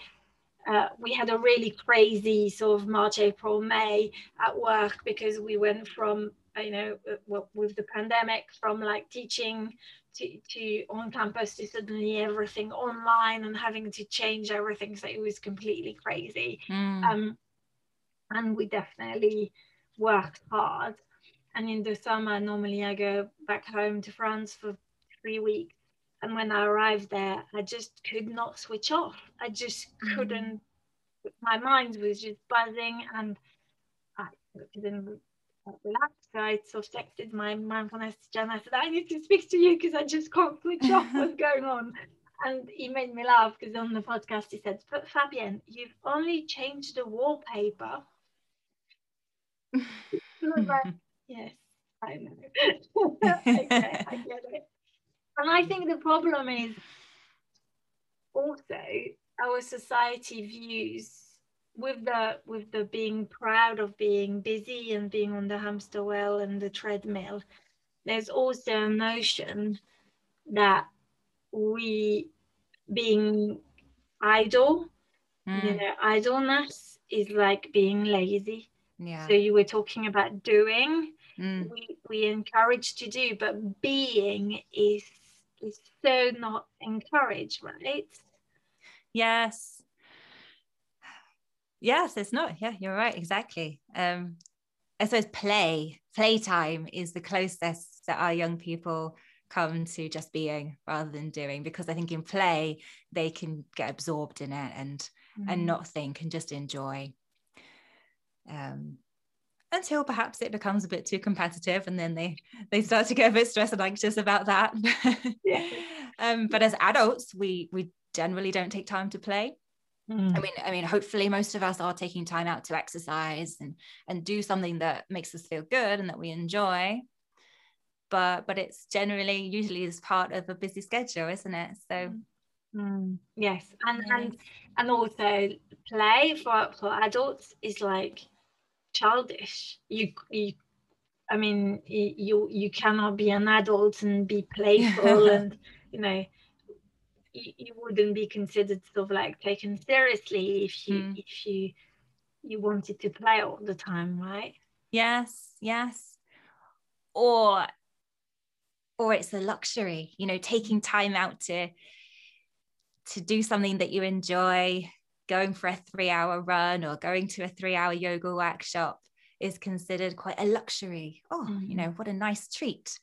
uh, we had a really crazy sort of March, April, May at work, because we went from, you know, with the pandemic, from like teaching to, to on campus to suddenly everything online and having to change everything. So it was completely crazy. Mm. Um, and we definitely worked hard. And in the summer, normally I go back home to France for three weeks. And when I arrived there, I just could not switch off. I just couldn't. My mind was just buzzing and I couldn't relax. So I sort of texted my mindfulness teacher and I said, I need to speak to you because I just can't switch off what's going on. And he made me laugh, because on the podcast he said, but Fabienne, you've only changed the wallpaper. So I was like, yes, I know. Okay, I get it. And I think the problem is also our society views, with the with the being proud of being busy and being on the hamster wheel and the treadmill, there's also a notion that we being idle, mm. you know, idleness is like being lazy. Yeah. So you were talking about doing. Mm. We we encourage to do, but being is is so not encouraged, right? Yes. Yes, it's not. Yeah, you're right, exactly. Um, I suppose play, playtime is the closest that our young people come to just being rather than doing, because I think in play they can get absorbed in it and mm. and not think and just enjoy. Um, until perhaps it becomes a bit too competitive, and then they they start to get a bit stressed and anxious about that. Yeah. um, but as adults, we we generally don't take time to play. Mm. I mean, I mean, hopefully most of us are taking time out to exercise and and do something that makes us feel good and that we enjoy. But but it's generally usually is part of a busy schedule, isn't it? So. Mm. Mm, yes, and and and also play for for adults is like childish. You, you I mean, you you cannot be an adult and be playful, and you know, you, you wouldn't be considered sort of like taken seriously if you mm. if you you wanted to play all the time, right? Yes, yes, or or it's a luxury, you know, taking time out to. to do something that you enjoy, going for a three-hour run or going to a three-hour yoga workshop is considered quite a luxury. Oh, mm. you know, what a nice treat.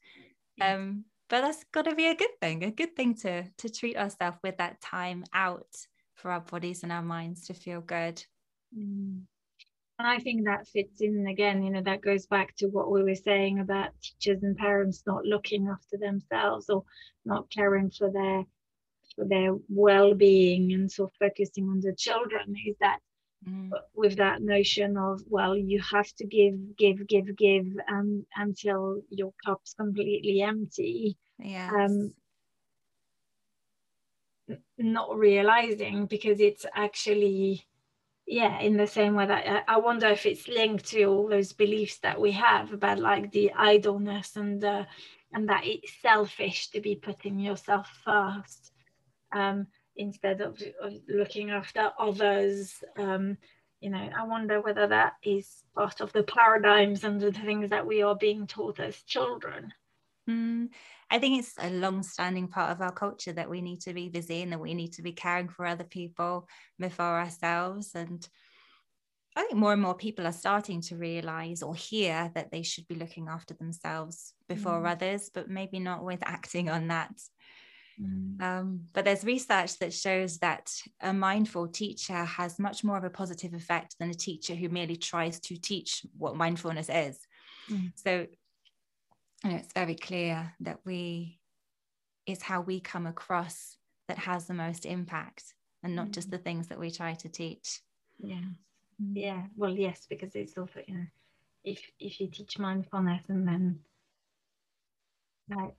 Yeah. Um, but that's got to be a good thing, a good thing to, to treat ourselves with that time out for our bodies and our minds to feel good. Mm. And I think that fits in again, you know, that goes back to what we were saying about teachers and parents not looking after themselves or not caring for their for their well-being, and so focusing on the children is that mm. with that notion of, well, you have to give, give, give, give um, until your cup's completely empty. Yes. Um, not realizing, because it's actually, yeah, in the same way that I wonder if it's linked to all those beliefs that we have about like the idleness and the, and that it's selfish to be putting yourself first um, instead of, of looking after others. Um, you know, I wonder whether that is part of the paradigms and the things that we are being taught as children. Mm, I think it's a long-standing part of our culture that we need to be busy and that we need to be caring for other people before ourselves. And I think more and more people are starting to realize or hear that they should be looking after themselves before mm. others, but maybe not with acting on that. Mm. Um, but there's research that shows that a mindful teacher has much more of a positive effect than a teacher who merely tries to teach what mindfulness is. Mm. So And it's very clear that we, it's how we come across that has the most impact, and not just the things that we try to teach. Yeah, yeah. Well, yes, because it's also, you know, if if you teach mindfulness and then, like,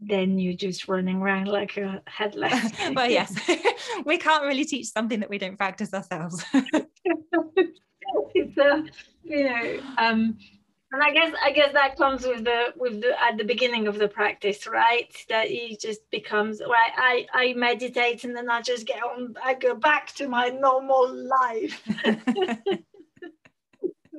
then you're just running around like a headless. Well, yes, we can't really teach something that we don't practice ourselves. It's a, you know. Um, And I guess I guess that comes with the with the at the beginning of the practice, right? That it just becomes, well, I I meditate and then I just get on, I go back to my normal life.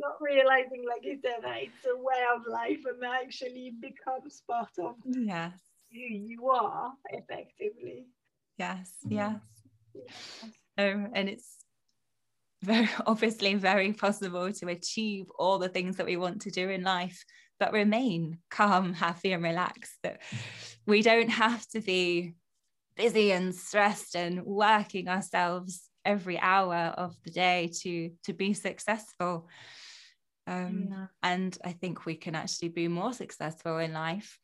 Not realizing, like you said, that it's a way of life, and that actually becomes part of yes. who you are, effectively. Yes, yes. yes. Um, and it's very obviously very possible to achieve all the things that we want to do in life, but remain calm, happy and relaxed. That we don't have to be busy and stressed and working ourselves every hour of the day to to be successful. Um, yeah. And I think we can actually be more successful in life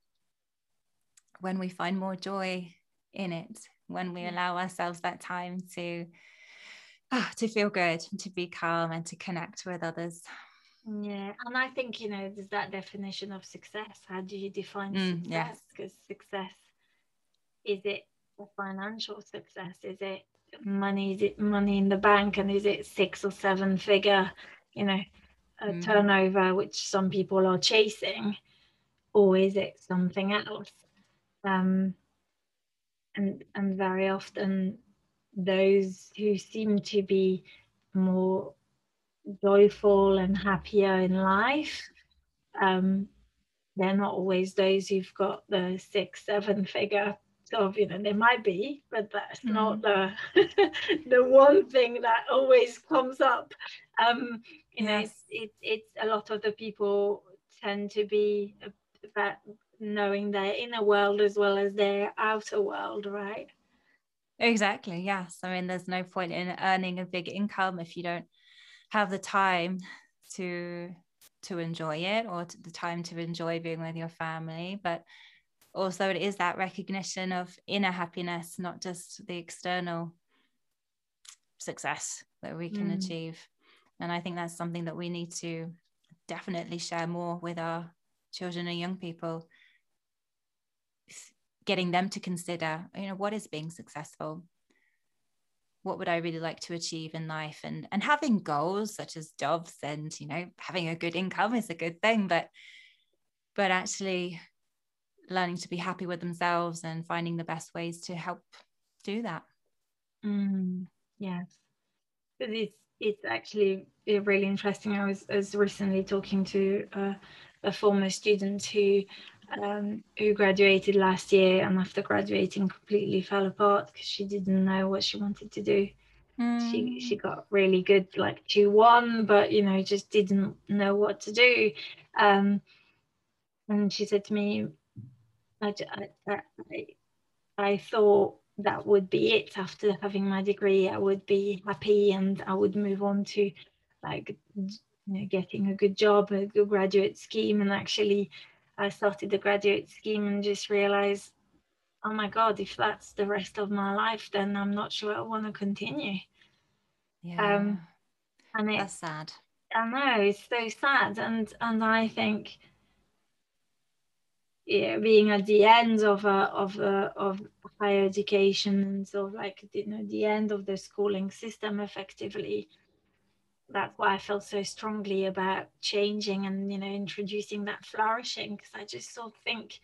when we find more joy in it, when we allow ourselves that time to Oh, to feel good, to be calm and to connect with others. Yeah, and I think, you know, there's that definition of success. How do you define mm, success? Because yes. success, is it financial success? Is it money? Is it money in the bank? And is it six or seven figure, you know, a mm. turnover, which some people are chasing? Or is it something else? Um, and and very often, those who seem to be more joyful and happier in life, um, they're not always those who've got the six, seven figure. So, you know, they might be, but that's mm. not the the one thing that always comes up. Um, you yes. know, it's, it, it's a lot of the people tend to be about knowing their inner world as well as their outer world, right? Exactly, yes. I mean, there's no point in earning a big income if you don't have the time to to enjoy it, or to the time to enjoy being with your family. But also it is that recognition of inner happiness, not just the external success that we can mm. achieve. And I think that's something that we need to definitely share more with our children and young people, getting them to consider, you know, what is being successful? What would I really like to achieve in life? And, and having goals such as jobs and, you know, having a good income is a good thing, but, but actually learning to be happy with themselves and finding the best ways to help do that. Mm, yes. It's, it's actually really interesting. I was, I was recently talking to uh, a former student who Um, who graduated last year, and after graduating completely fell apart because she didn't know what she wanted to do. Mm. She she got really good, like she won, but you know, just didn't know what to do. Um, and she said to me, I, I, I, I thought that would be it. After having my degree, I would be happy and I would move on to like, you know, getting a good job, a good graduate scheme. And actually I started the graduate scheme and just realized oh my God, if that's the rest of my life, then I'm not sure I want to continue. Yeah, um, and it, that's sad. I know, it's so sad. And, and I think, yeah, being at the end of a, of a, of higher education and sort of like, you know, the end of the schooling system effectively, that's why I felt so strongly about changing and, you know, introducing that flourishing, because I just sort of think,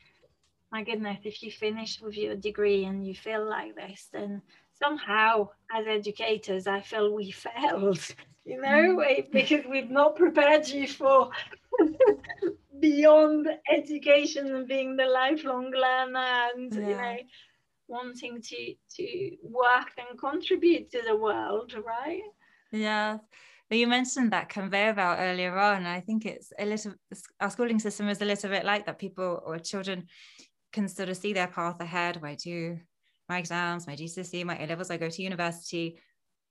my goodness, if you finish with your degree and you feel like this, then somehow as educators, I feel we failed, you know, because we've not prepared you for beyond education and being the lifelong learner and, yeah, you know, wanting to, to work and contribute to the world, right? Yeah. Well, you mentioned that conveyor belt earlier on. I think it's a little, our schooling system is a little bit like that. People or children can sort of see their path ahead. Where I do my exams, my G C S E, my A-levels, I go to university,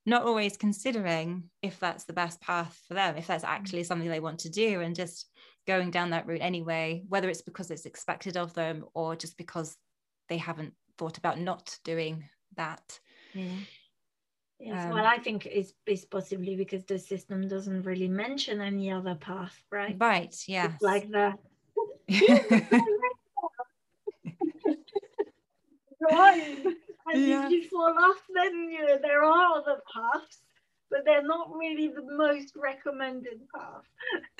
not always considering if that's the best path for them, if that's actually something they want to do, and just going down that route anyway, whether it's because it's expected of them or just because they haven't thought about not doing that. Yeah. Yes, um, well, I think it's, it's possibly because the system doesn't really mention any other path, right? Right, yeah. Like that. Right. And yeah, if you fall off, then, you know, there are other paths, but they're not really the most recommended path.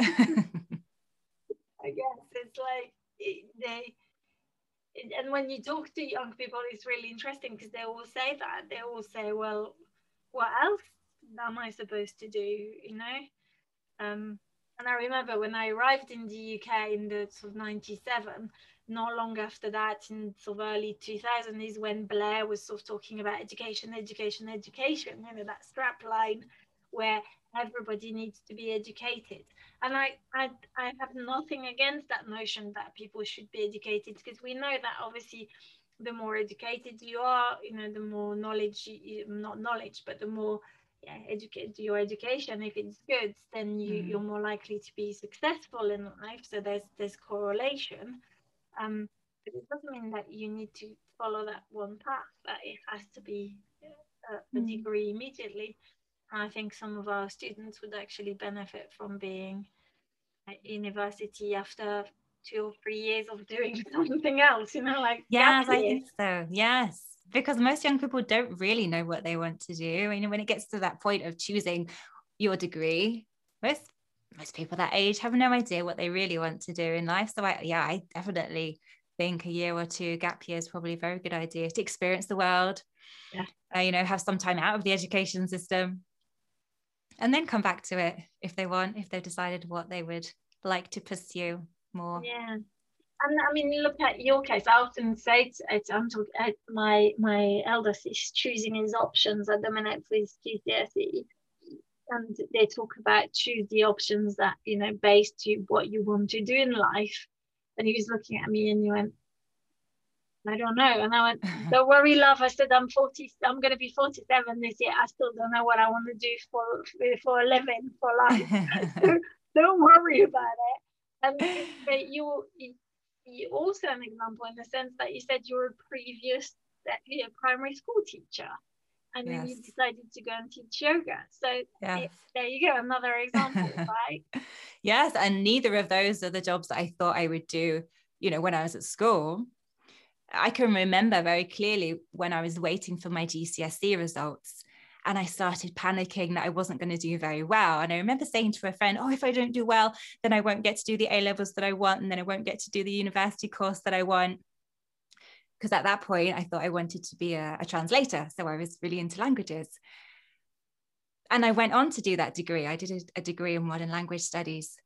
I guess it's like they... And when you talk to young people, it's really interesting because they all say that. They all say, well, what else am I supposed to do, you know? Um, and I remember when I arrived in the U K in the sort of ninety-seven, not long after that, in sort of early two thousand, is when Blair was sort of talking about education, education, education, you know, that strap line where everybody needs to be educated. And I, I, I have nothing against that notion that people should be educated, because we know that obviously the more educated you are, you know, the more knowledge, you, not knowledge, but the more yeah, educated your education, if it's good, then you, mm-hmm. you're more likely to be successful in life. So there's there's correlation. Um, but it doesn't mean that you need to follow that one path, that it has to be a, a degree mm-hmm. immediately. I think some of our students would actually benefit from being at university after two or three years of doing something else, you know, like. Yes, I think so. Yes, because most young people don't really know what they want to do. And when it gets to that point of choosing your degree, most most people that age have no idea what they really want to do in life. So I, yeah, I definitely think a year or two gap year is probably a very good idea to experience the world. Yeah, uh, you know, have some time out of the education system, and then come back to it if they want, if they've decided what they would like to pursue more. Yeah, and I mean, look at your case. I often say to, I'm talking, my my eldest is choosing his options at the minute for his G C S E, and they talk about choose the options that, you know, based to what you want to do in life. And he was looking at me and he went, I don't know. And I went, don't worry, love. I said, I'm forty. I'm going to be forty-seven this year. I still don't know what I want to do for for a living, for life. So don't worry about it. And but you, you're also an example in the sense that you said you were a previous you know, primary school teacher, and yes, then you decided to go and teach yoga. So yes, it, there you go, another example, right? Yes, and neither of those are the jobs that I thought I would do. You know, when I was at school. I can remember very clearly when I was waiting for my G C S E results and I started panicking that I wasn't going to do very well. And I remember saying to a friend, oh, if I don't do well, then I won't get to do the A-levels that I want. And then I won't get to do the university course that I want. Because at that point, I thought I wanted to be a, a translator. So I was really into languages. And I went on to do that degree. I did a, a degree in modern language studies.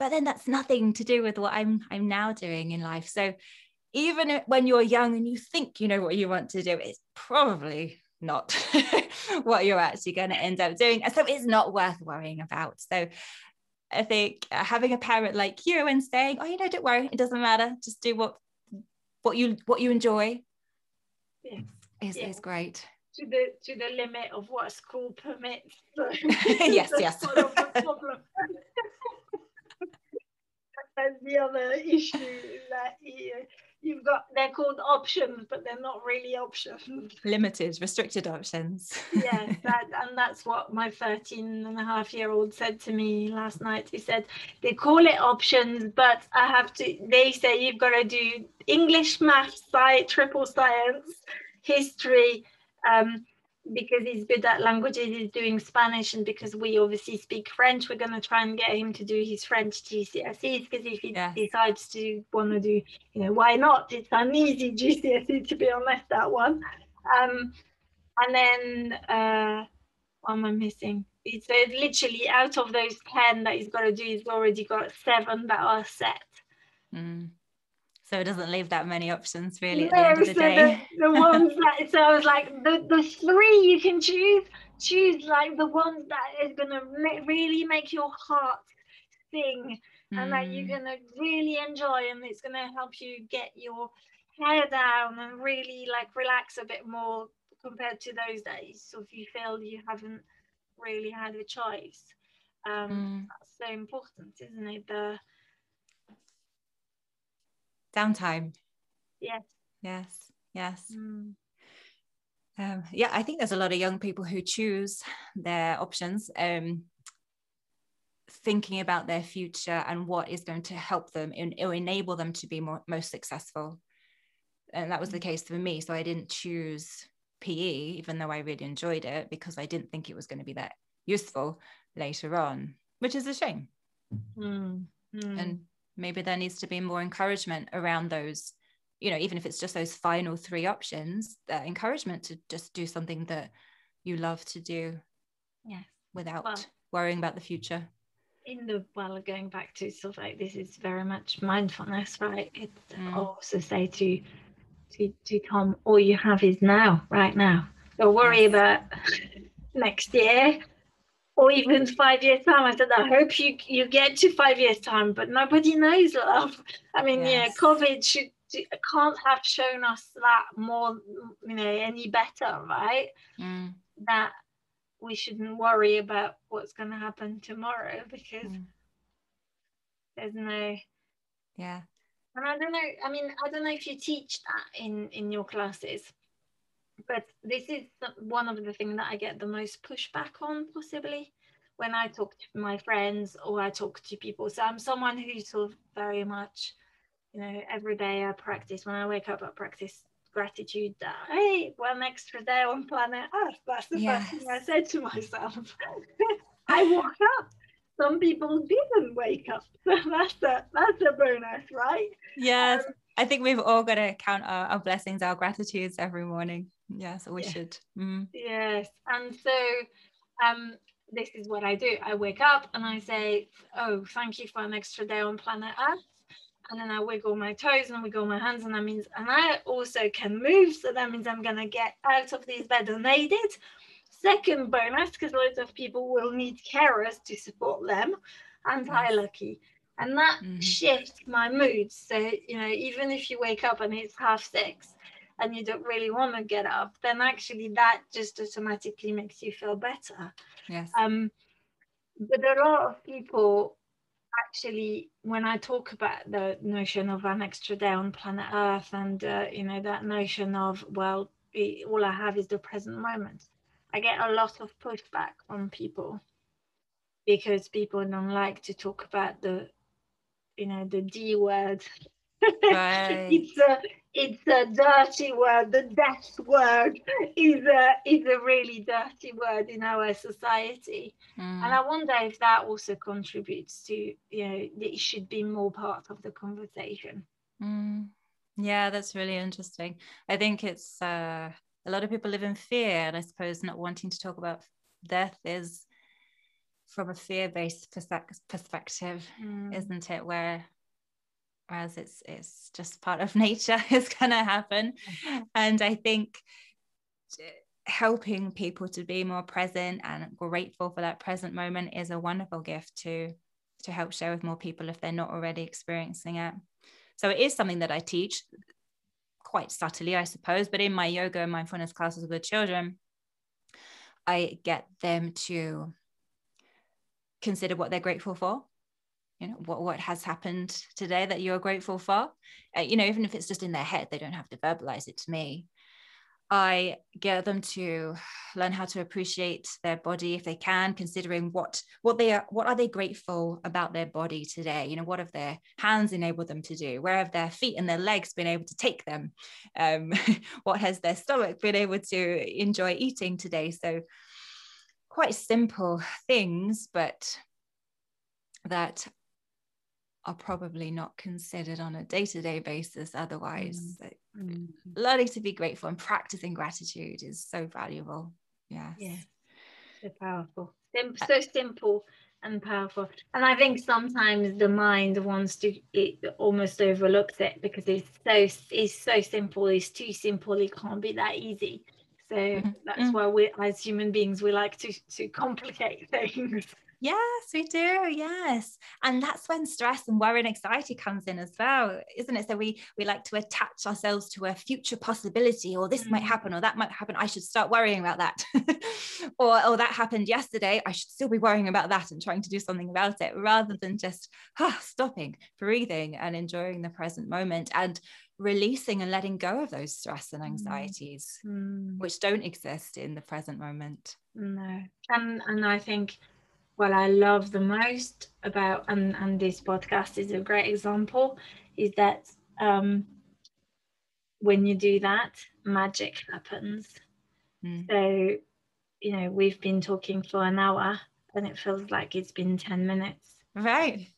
But then that's nothing to do with what I'm, I'm now doing in life. So even when you're young and you think you know what you want to do, it's probably not what you're actually going to end up doing. And so it's not worth worrying about. So I think having a parent like you and saying, oh, you know, don't worry, it doesn't matter. Just do what what you what you enjoy. Yes. Is, yes. is great. To the to the limit of what school permits. Yes, yes. Sort of the problem. That's the other issue that you, you've got, they're called options, but they're not really options. Limited, restricted options. Yeah, that, and that's what my thirteen and a half year old said to me last night. He said, they call it options, but I have to, they say you've got to do English, maths, science, triple science, history, um, because he's good at languages, he's doing Spanish, and because we obviously speak French, we're going to try and get him to do his French G C S Es, because if he yes. decides to want to do, you know, why not? It's an easy G C S E, to be honest, that one. Um, and then, uh, what am I missing? It's uh, literally out of those ten that he's got to do, he's already got seven that are set. Mm. So it doesn't leave that many options really at no, the end of the so day. The, the ones that, so I was like, the, the three you can choose, choose like the ones that is going to re really make your heart sing, mm. and that you're going to really enjoy, and it's going to help you get your hair down and really like relax a bit more compared to those days. So if you feel you haven't really had a choice, um, mm. that's so important, isn't it? The, Downtime. Yes. Yes. Yes. Mm. Um, yeah, I think there's a lot of young people who choose their options, um, thinking about their future and what is going to help them and enable them to be more, most successful. And that was the case for me. So I didn't choose P E, even though I really enjoyed it, because I didn't think it was going to be that useful later on, which is a shame. Mm. Mm. And maybe there needs to be more encouragement around those, you know, even if it's just those final three options, that encouragement to just do something that you love to do, yeah, without well, worrying about the future. In the, well, going back to sort of like, this is very much mindfulness, right? It's mm. also say to, to, to Tom, all you have is now, right now. Don't worry yes. about next year. Or even five years time. I said, I hope you you get to five years time, but nobody knows, love. I mean, yes. yeah, COVID should can't have shown us that more, you know, any better, right? Mm. That we shouldn't worry about what's going to happen tomorrow, because mm. there's no, yeah. And I don't know. I mean, I don't know if you teach that in in your classes. But this is one of the things that I get the most pushback on, possibly, when I talk to my friends or I talk to people. So I'm someone who sort of very much, you know, every day I practice, when I wake up, I practice gratitude that, hey, one extra day on planet Earth. That's the yes. first thing I said to myself. I woke up. Some people didn't wake up. that's, a, that's a bonus, right? Yes. Um, I think we've all got to count our, our blessings, our gratitudes every morning. Yeah, so we yes. should. Mm. Yes. And so um, this is what I do. I wake up and I say, oh, thank you for an extra day on planet Earth. And then I wiggle my toes and wiggle my hands. And that means, and I also can move. So that means I'm going to get out of this bed unaided. Second bonus, because loads of people will need carers to support them. And I lucky. And that mm-hmm. shifts my mood. So, you know, even if you wake up and it's half six and you don't really want to get up, then actually that just automatically makes you feel better. Yes. Um, but a lot of people actually, when I talk about the notion of an extra day on planet Earth and, uh, you know, that notion of, well, it, all I have is the present moment, I get a lot of pushback from people, because people don't like to talk about the, you know, the D word. Right. It's a it's a dirty word. The death word is a is a really dirty word in our society. Mm. And I wonder if that also contributes to, you know, it should be more part of the conversation. Mm. Yeah, that's really interesting. I think it's uh, a lot of people live in fear, and I suppose not wanting to talk about death is from a fear-based perspective, mm. isn't it? Where, whereas it's it's just part of nature, it's gonna happen. Mm-hmm. And I think helping people to be more present and grateful for that present moment is a wonderful gift to to help share with more people if they're not already experiencing it. So it is something that I teach quite subtly, I suppose, but in my yoga and mindfulness classes with children, I get them to consider what they're grateful for. you know, what, what has happened today that you're grateful for. Uh, you know, even if it's just in their head, they don't have to verbalize it to me. I get them to learn how to appreciate their body if they can, considering what what they are, what are they grateful about their body today? You know, what have their hands enabled them to do? Where have their feet and their legs been able to take them? Um, what has their stomach been able to enjoy eating today? So quite simple things, but that are probably not considered on a day-to-day basis otherwise. Mm-hmm. So learning to be grateful and practicing gratitude is so valuable. Yes. Yeah, so powerful. So simple and powerful. And I think sometimes the mind wants to, it almost overlooks it because it's so it's so simple. It's too simple. It can't be that easy. So mm-hmm. that's why we, as human beings, we like to to complicate things. Yes, we do. Yes. And that's when stress and worry and anxiety comes in as well, isn't it? So we we like to attach ourselves to a future possibility, or this mm. might happen, or that might happen. I should start worrying about that. Or, oh, that happened yesterday. I should still be worrying about that and trying to do something about it, rather than just ah, stopping, breathing and enjoying the present moment and releasing and letting go of those stress and anxieties, mm. which don't exist in the present moment. No. And, and I think... what I love the most about, and, and this podcast is a great example, is that um, when you do that, magic happens. Mm. So, you know, we've been talking for an hour and it feels like it's been ten minutes. Right.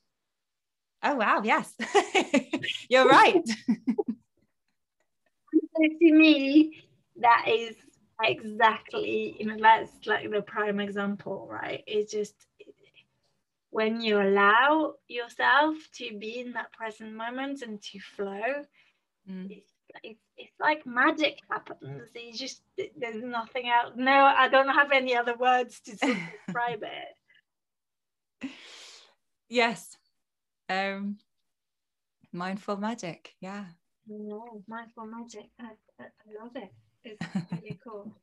Oh, wow. Yes. You're right. So to me, that is exactly, you know, that's like the prime example, right? It's just when you allow yourself to be in that present moment and to flow, mm. it's, it's, it's like magic happens. You just, there's nothing else. No, I don't have any other words to describe it. Yes. Um, mindful magic. Yeah. No, mindful magic. I, I, I love it. It's really cool.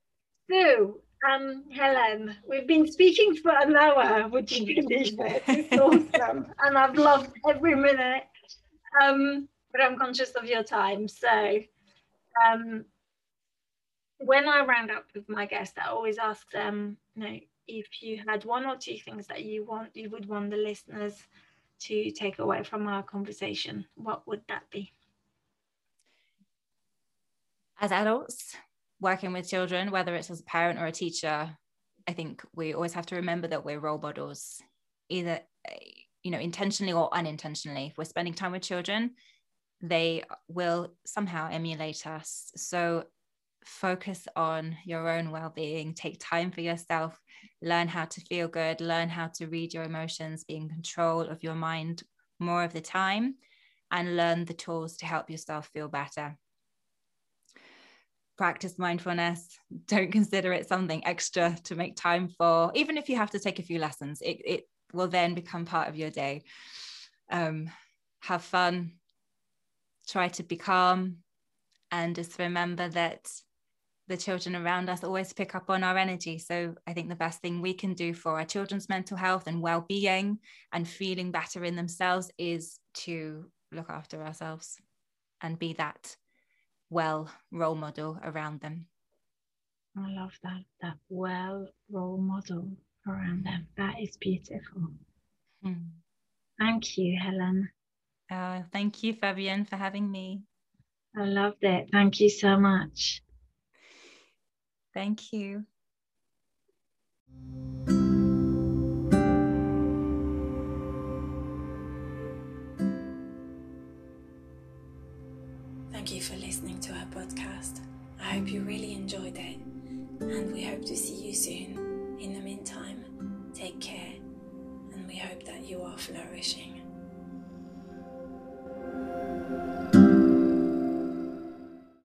So, um, Helen, we've been speaking for an hour, would you believe it? It's awesome. And I've loved every minute. Um, but I'm conscious of your time. So um, when I round up with my guests, I always ask them, you know, if you had one or two things that you want, you would want the listeners to take away from our conversation, what would that be? As adults, working with children, whether it's as a parent or a teacher, I think we always have to remember that we're role models, either, you know, intentionally or unintentionally. If we're spending time with children, they will somehow emulate us. So focus on your own well-being, take time for yourself, learn how to feel good, learn how to read your emotions, be in control of your mind more of the time, and learn the tools to help yourself feel better. Practice mindfulness. Don't consider it something extra to make time for. Even if you have to take a few lessons, it, it will then become part of your day. Um, have fun. Try to be calm. And just remember that the children around us always pick up on our energy. So I think the best thing we can do for our children's mental health and well-being and feeling better in themselves is to look after ourselves and be that well role model around them. I love that, that well role model around them. That is beautiful. Mm. Thank you, Helen. Uh, thank you, Fabienne, for having me. I loved it. Thank you so much. Thank you. Thank you for listening to our podcast. I hope you really enjoyed it, and we hope to see you soon. In the meantime, take care, and we hope that you are flourishing.